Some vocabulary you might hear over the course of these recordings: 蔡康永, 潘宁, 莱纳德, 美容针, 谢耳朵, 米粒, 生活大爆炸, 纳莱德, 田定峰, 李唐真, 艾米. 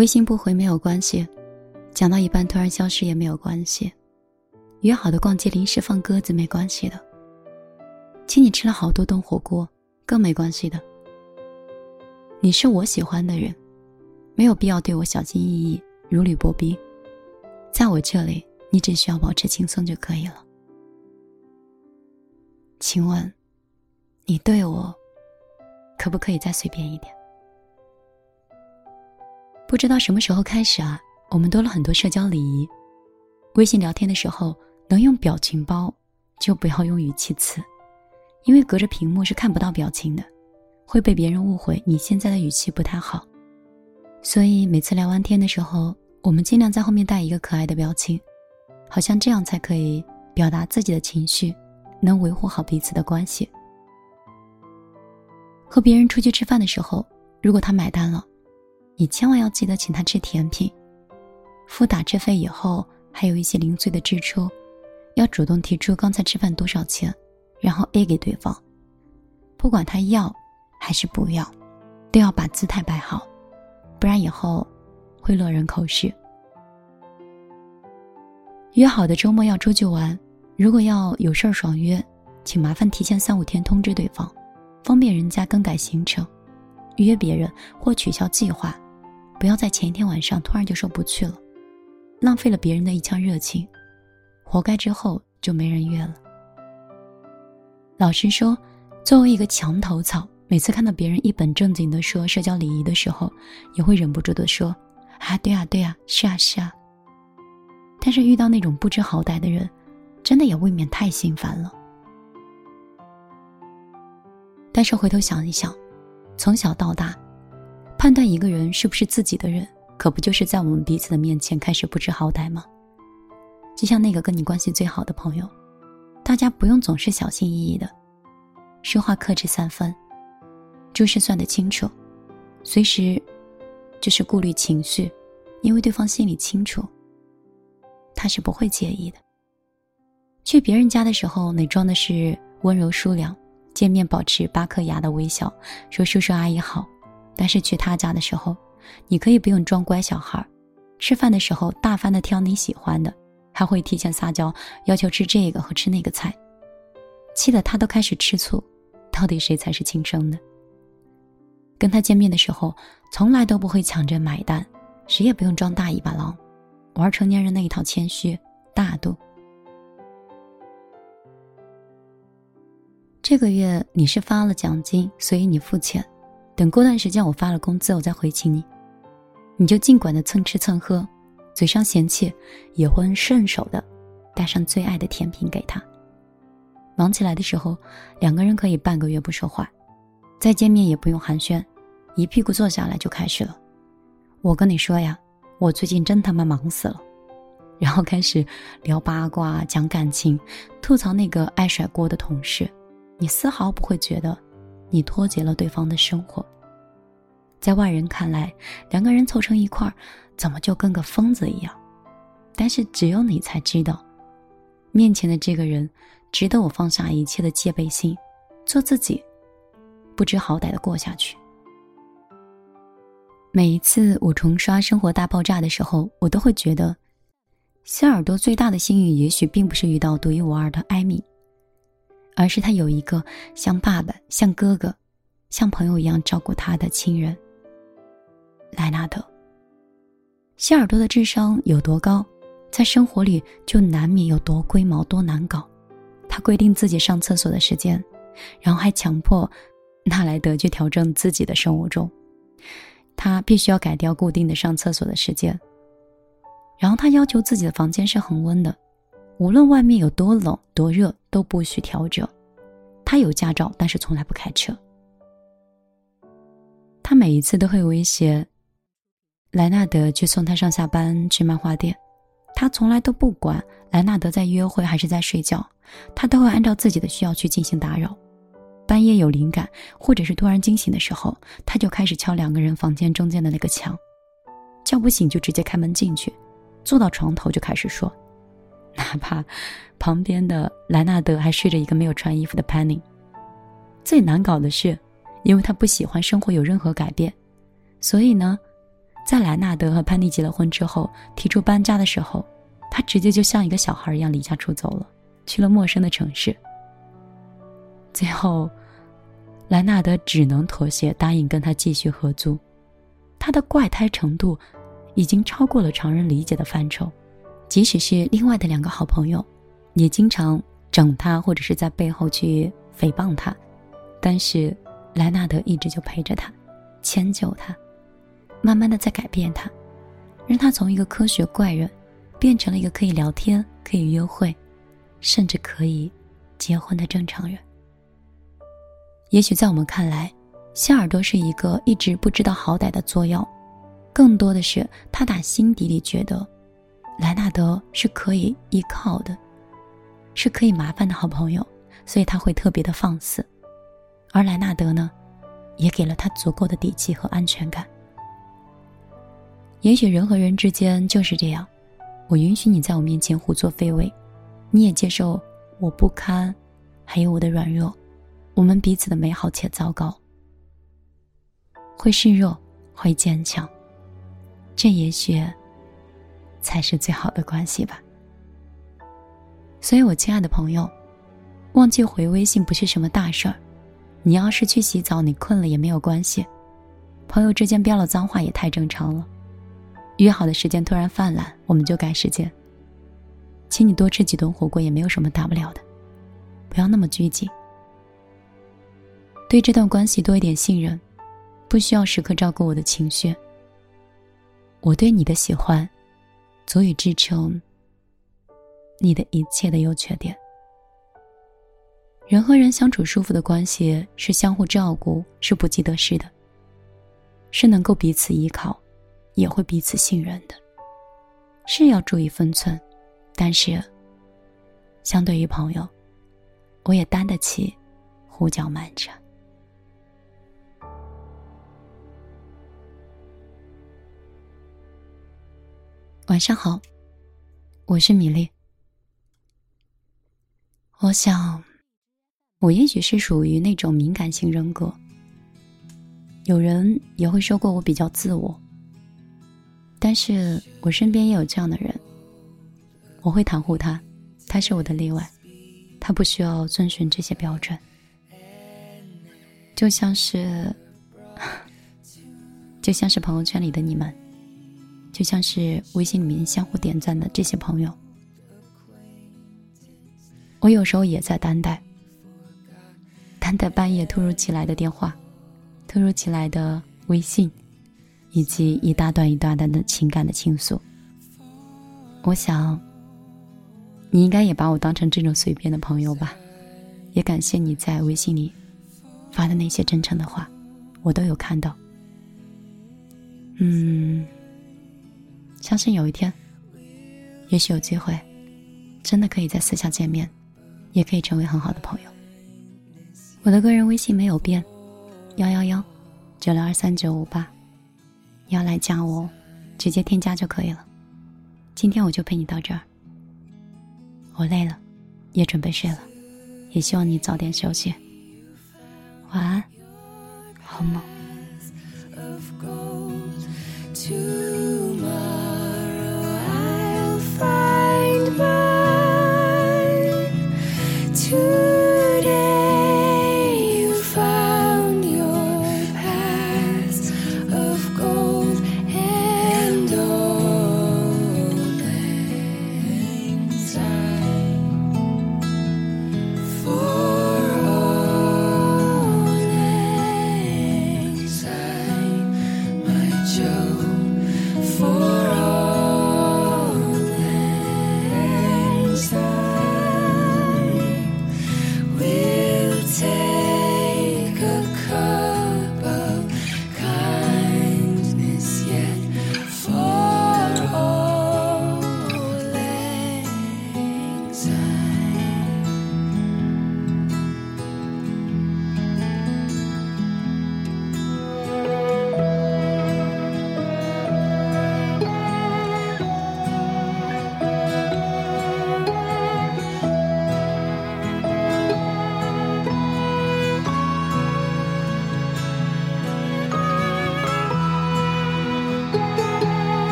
微信不回没有关系，讲到一半突然消失也没有关系，约好的逛街临时放鸽子没关系的，请你吃了好多顿火锅更没关系的。你是我喜欢的人，没有必要对我小心翼翼如履薄冰，在我这里你只需要保持轻松就可以了。请问你对我可不可以再随便一点？不知道什么时候开始啊，我们多了很多社交礼仪。微信聊天的时候能用表情包就不要用语气词，因为隔着屏幕是看不到表情的，会被别人误会你现在的语气不太好。所以每次聊完天的时候，我们尽量在后面带一个可爱的表情，好像这样才可以表达自己的情绪，能维护好彼此的关系。和别人出去吃饭的时候，如果他买单了，你千万要记得请他吃甜品，付打车费以后还有一些零碎的支出，要主动提出刚才吃饭多少钱，然后 A 给对方，不管他要还是不要，都要把姿态摆好，不然以后会落人口实。约好的周末要出去玩，如果要有事儿爽约，请麻烦提前3-5天通知对方，方便人家更改行程，约别人或取消计划，不要在前一天晚上突然就说不去了，浪费了别人的一腔热情，活该之后就没人约了。老实说，作为一个墙头草，每次看到别人一本正经地说社交礼仪的时候，也会忍不住地说啊，对啊对啊，是啊是啊。但是遇到那种不知好歹的人，真的也未免太心烦了。但是回头想一想，从小到大，判断一个人是不是自己的人，可不就是在我们彼此的面前开始不知好歹吗？就像那个跟你关系最好的朋友，大家不用总是小心翼翼的，说话克制3分，诸事算得清楚，随时就是顾虑情绪，因为对方心里清楚，他是不会介意的。去别人家的时候，你装的是温柔淑良，见面保持8颗牙的微笑，说叔叔阿姨好。但是去他家的时候，你可以不用装乖小孩，吃饭的时候大方的挑你喜欢的，还会提前撒娇要求吃这个和吃那个菜，气得他都开始吃醋，到底谁才是亲生的？跟他见面的时候从来都不会抢着买单，谁也不用装大尾巴狼，玩成年人那一套谦虚大度。这个月你是发了奖金，所以你付钱，等过段时间我发了工资我再回请你，你就尽管的蹭吃蹭喝，嘴上嫌弃也会顺手的带上最爱的甜品给他。忙起来的时候，2个人可以半个月不说话，再见面也不用寒暄，一屁股坐下来就开始了。我跟你说呀，我最近真他妈忙死了，然后开始聊八卦，讲感情，吐槽那个爱甩锅的同事，你丝毫不会觉得你脱节了对方的生活。在外人看来，2个人凑成一块儿，怎么就跟个疯子一样？但是只有你才知道，面前的这个人值得我放下一切的戒备心，做自己，不知好歹的过下去。每一次我重刷《生活大爆炸》的时候，我都会觉得小耳朵最大的幸运也许并不是遇到独一无2的艾米，而是他有一个像爸爸像哥哥像朋友一样照顾他的亲人。莱纳德小耳朵的智商有多高，在生活里就难免有多龟毛多难搞。他规定自己上厕所的时间，然后还强迫纳莱德去调整自己的生物钟，他必须要改掉固定的上厕所的时间。然后他要求自己的房间是恒温的，无论外面有多冷多热都不许调整。他有驾照，但是从来不开车。他每一次都会威胁莱纳德去送他上下班去漫画店，他从来都不管莱纳德在约会还是在睡觉，他都会按照自己的需要去进行打扰。半夜有灵感或者是突然惊醒的时候，他就开始敲2个人房间中间的那个墙，叫不醒就直接开门进去，坐到床头就开始说，哪怕旁边的莱纳德还睡着一个没有穿衣服的潘宁。最难搞的是，因为他不喜欢生活有任何改变，所以呢在莱纳德和潘妮结了婚之后，提出搬家的时候，他直接就像一个小孩一样离家出走了，去了陌生的城市。最后，莱纳德只能妥协，答应跟他继续合租。他的怪胎程度已经超过了常人理解的范畴，即使是另外的两个好朋友，也经常整他或者是在背后去诽谤他，但是莱纳德一直就陪着他，迁就他，慢慢的在改变他，让他从一个科学怪人变成了一个可以聊天、可以约会，甚至可以结婚的正常人。也许在我们看来，谢耳朵是一个一直不知道好歹的作妖，更多的是他打心底里觉得莱纳德是可以依靠的，是可以麻烦的好朋友，所以他会特别的放肆。而莱纳德呢，也给了他足够的底气和安全感。也许人和人之间就是这样，我允许你在我面前胡作非为，你也接受我不堪，还有我的软弱，我们彼此的美好且糟糕，会示弱，会坚强，这也许才是最好的关系吧。所以我亲爱的朋友，忘记回微信不是什么大事儿，你要是去洗澡，你困了也没有关系，朋友之间飙了脏话也太正常了。约好的时间突然犯懒，我们就改时间。请你多吃几顿火锅也没有什么大不了的，不要那么拘谨。对这段关系多一点信任，不需要时刻照顾我的情绪。我对你的喜欢足以支撑你的一切的优缺点。人和人相处舒服的关系是相互照顾，是不计得失的，是能够彼此依靠，也会彼此信任的。是要注意分寸，但是相对于朋友，我也担得起胡搅蛮缠。晚上好，我是米粒。我想我也许是属于那种敏感型人格，有人也会说过我比较自我，但是我身边也有这样的人，我会袒护他，他是我的例外，他不需要遵循这些标准。就像是朋友圈里的你们，就像是微信里面相互点赞的这些朋友，我有时候也在担待半夜突如其来的电话，突如其来的微信，以及一大段的情感的倾诉。我想你应该也把我当成这种随便的朋友吧，也感谢你在微信里发的那些真诚的话，我都有看到。相信有一天，也许有机会真的可以在私下见面，也可以成为很好的朋友。我的个人微信没有变，1119623958，你要来加我，直接添加就可以了。今天我就陪你到这儿，我累了，也准备睡了，也希望你早点休息。晚安，好梦。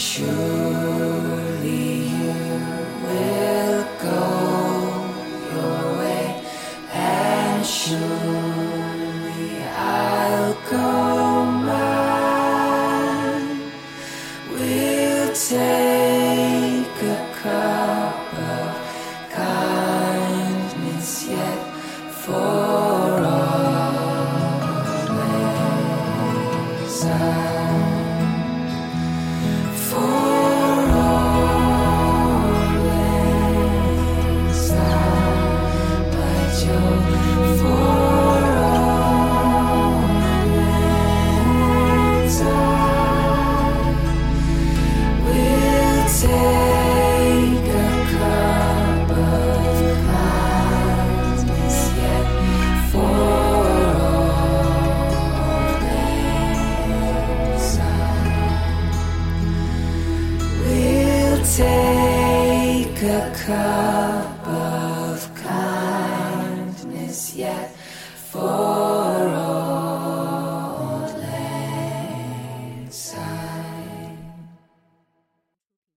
Surely you will go your way, and surely I'll go mine. We'll take a cup of kindness yet for always take a cup of kindness yet for